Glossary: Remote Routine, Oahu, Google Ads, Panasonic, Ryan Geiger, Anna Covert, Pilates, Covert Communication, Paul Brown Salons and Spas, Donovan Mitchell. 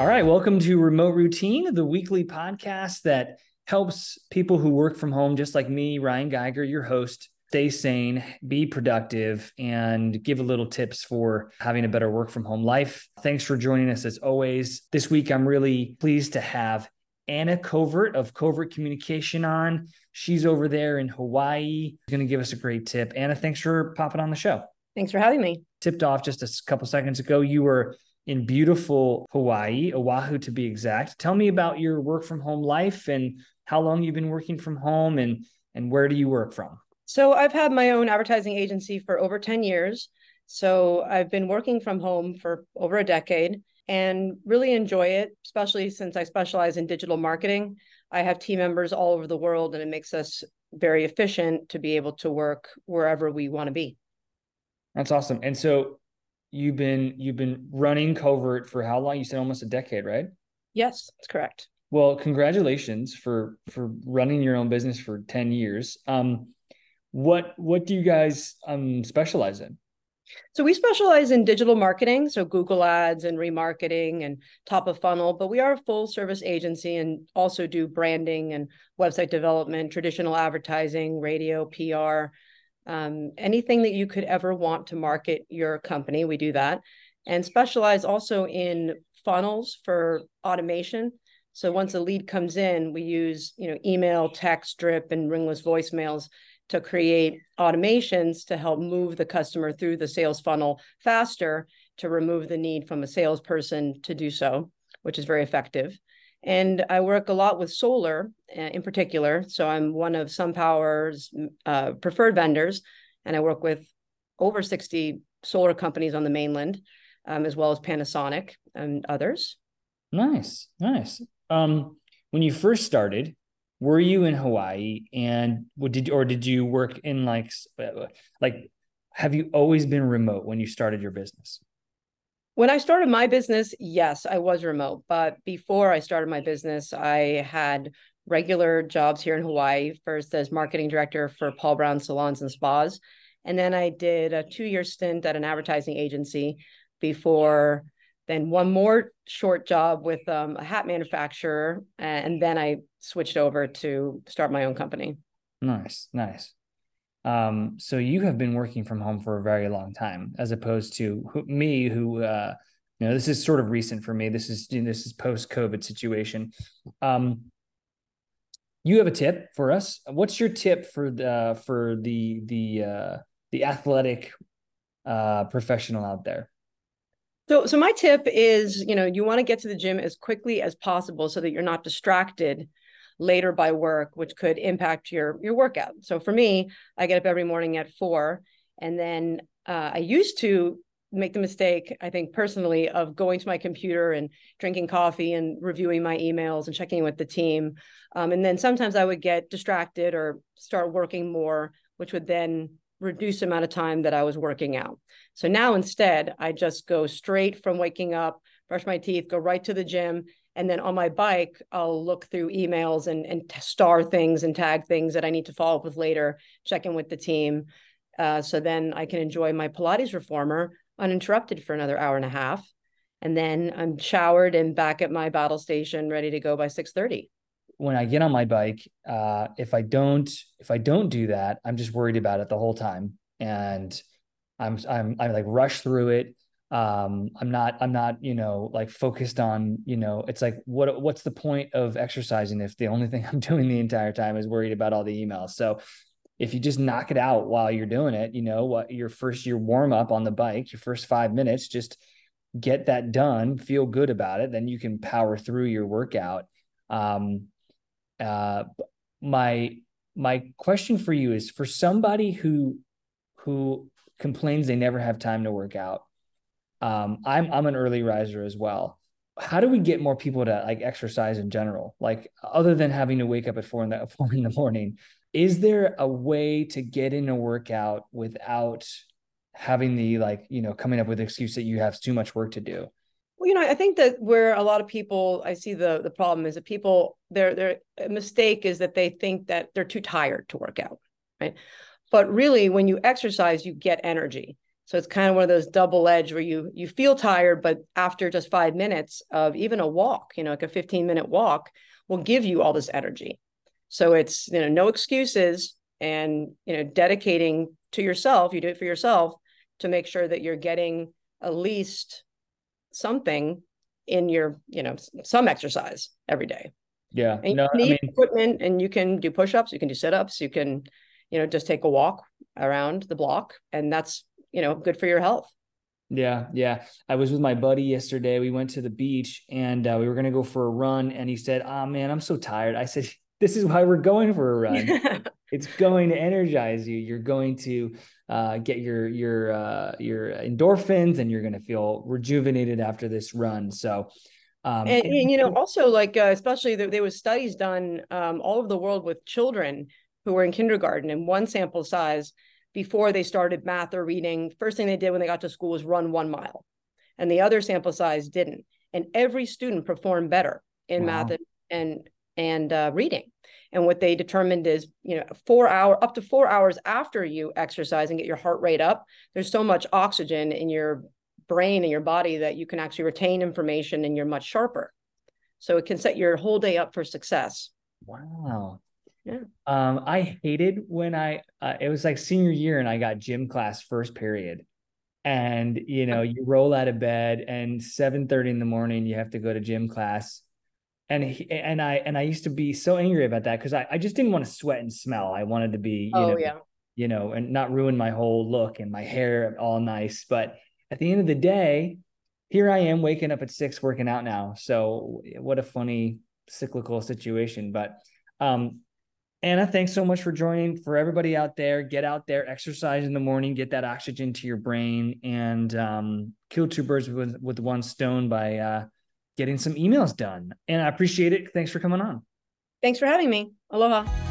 All right, welcome to Remote Routine, the weekly podcast that helps people who work from home, just like me, Ryan Geiger, your host, stay sane, be productive, and give a little tips for having a better work from home life. Thanks for joining us as always. This week, I'm really pleased to have Anna Covert of Covert Communication on. She's over there in Hawaii. She's going to give us a great tip. Anna, thanks for popping on the show. Thanks for having me. Tipped off just a couple seconds ago. You were in beautiful Hawaii, Oahu to be exact. Tell me about your work from home life and how long you've been working from home and where do you work from? So I've had my own advertising agency for over 10 years. So I've been working from home for over a decade and really enjoy it, especially since I specialize in digital marketing. I have team members all over the world and it makes us very efficient to be able to work wherever we want to be. That's awesome. And so you've been running Covert for how long? You said almost a decade, right? Yes, that's correct. Well, congratulations for running your own business for 10 years. What do you guys specialize in? So we specialize in digital marketing, so Google Ads and remarketing and top of funnel, but we are a full service agency and also do branding and website development, traditional advertising, radio, PR, anything that you could ever want to market your company, we do that, and specialize also in funnels for automation. So once a lead comes in, we use email, text, drip, and ringless voicemails to create automations to help move the customer through the sales funnel faster to remove the need from a salesperson to do so, which is very effective. And I work a lot with solar in particular. So I'm one of SunPower's preferred vendors, and I work with over 60 solar companies on the mainland, as well as Panasonic and others. Nice, nice. When you first started, were you in Hawaii and did you work in like, have you always been remote when you started your business? When I started my business, yes, I was remote. But before I started my business, I had regular jobs here in Hawaii, first as marketing director for Paul Brown Salons and Spas. And then I did a 2-year stint at an advertising agency before then one more short job with a hat manufacturer. And then I switched over to start my own company. Nice, nice. So you have been working from home for a very long time, as opposed to me, who, this is sort of recent for me. This is post-COVID situation. You have a tip for us. What's your tip for the athletic, professional out there? So my tip is, you want to get to the gym as quickly as possible so that you're not distracted later by work, which could impact your workout. So for me, I get up every morning at 4, and then I used to make the mistake, I think personally, of going to my computer and drinking coffee and reviewing my emails and checking in with the team. And then sometimes I would get distracted or start working more, which would then reduce the amount of time that I was working out. So now instead, I just go straight from waking up, brush my teeth, go right to the gym. And then on my bike, I'll look through emails and star things and tag things that I need to follow up with later, check in with the team. So then I can enjoy my Pilates reformer uninterrupted for another hour and a half. And then I'm showered and back at my battle station, ready to go by 6:30. When I get on my bike, if I don't do that, I'm just worried about it the whole time. And I like rush through it. I'm not, like focused on, it's like, what's the point of exercising if the only thing I'm doing the entire time is worried about all the emails? So if you just knock it out while you're doing it, what your warm up on the bike, your first 5 minutes, just get that done, feel good about it. Then you can power through your workout. My question for you is, for somebody who complains they never have time to work out. I'm an early riser as well. How do we get more people to like exercise in general? Like other than having to wake up at 4 in the morning, is there a way to get in a workout without having the coming up with the excuse that you have too much work to do? Well, I think that where a lot of people, I see the problem is that people, their mistake is that they think that they're too tired to work out, right? But really when you exercise, you get energy. So it's kind of one of those double edge where you feel tired, but after just 5 minutes of even a walk, like a 15-minute walk will give you all this energy. So it's, no excuses and, dedicating to yourself, you do it for yourself to make sure that you're getting at least something in your, some exercise every day. Yeah. And you need equipment, and you can do push-ups, you can do sit-ups, you can, just take a walk around the block, and that's, good for your health. Yeah. Yeah. I was with my buddy yesterday. We went to the beach and we were going to go for a run, and he said, "Oh man, I'm so tired." I said, "This is why we're going for a run." It's going to energize you. You're going to get your endorphins, and you're going to feel rejuvenated after this run. So, especially there was studies done all over the world with children who were in kindergarten, and one sample size, before they started math or reading, first thing they did when they got to school was run 1 mile, and the other sample size didn't. And every student performed better in math and reading. And what they determined is, up to 4 hours after you exercise and get your heart rate up, there's so much oxygen in your brain and your body that you can actually retain information, and you're much sharper. So it can set your whole day up for success. Wow. Yeah. I hated when it was like senior year and I got gym class first period, and, you roll out of bed and 7:30 in the morning, you have to go to gym class. And I used to be so angry about that, because I just didn't want to sweat and smell. I wanted to be, and not ruin my whole look and my hair all nice. But at the end of the day, here I am waking up at 6, working out now. So what a funny cyclical situation. But, Anna, thanks so much for joining. For everybody out there, get out there, exercise in the morning, get that oxygen to your brain, and kill two birds with one stone by getting some emails done. And I appreciate it. Thanks for coming on. Thanks for having me. Aloha.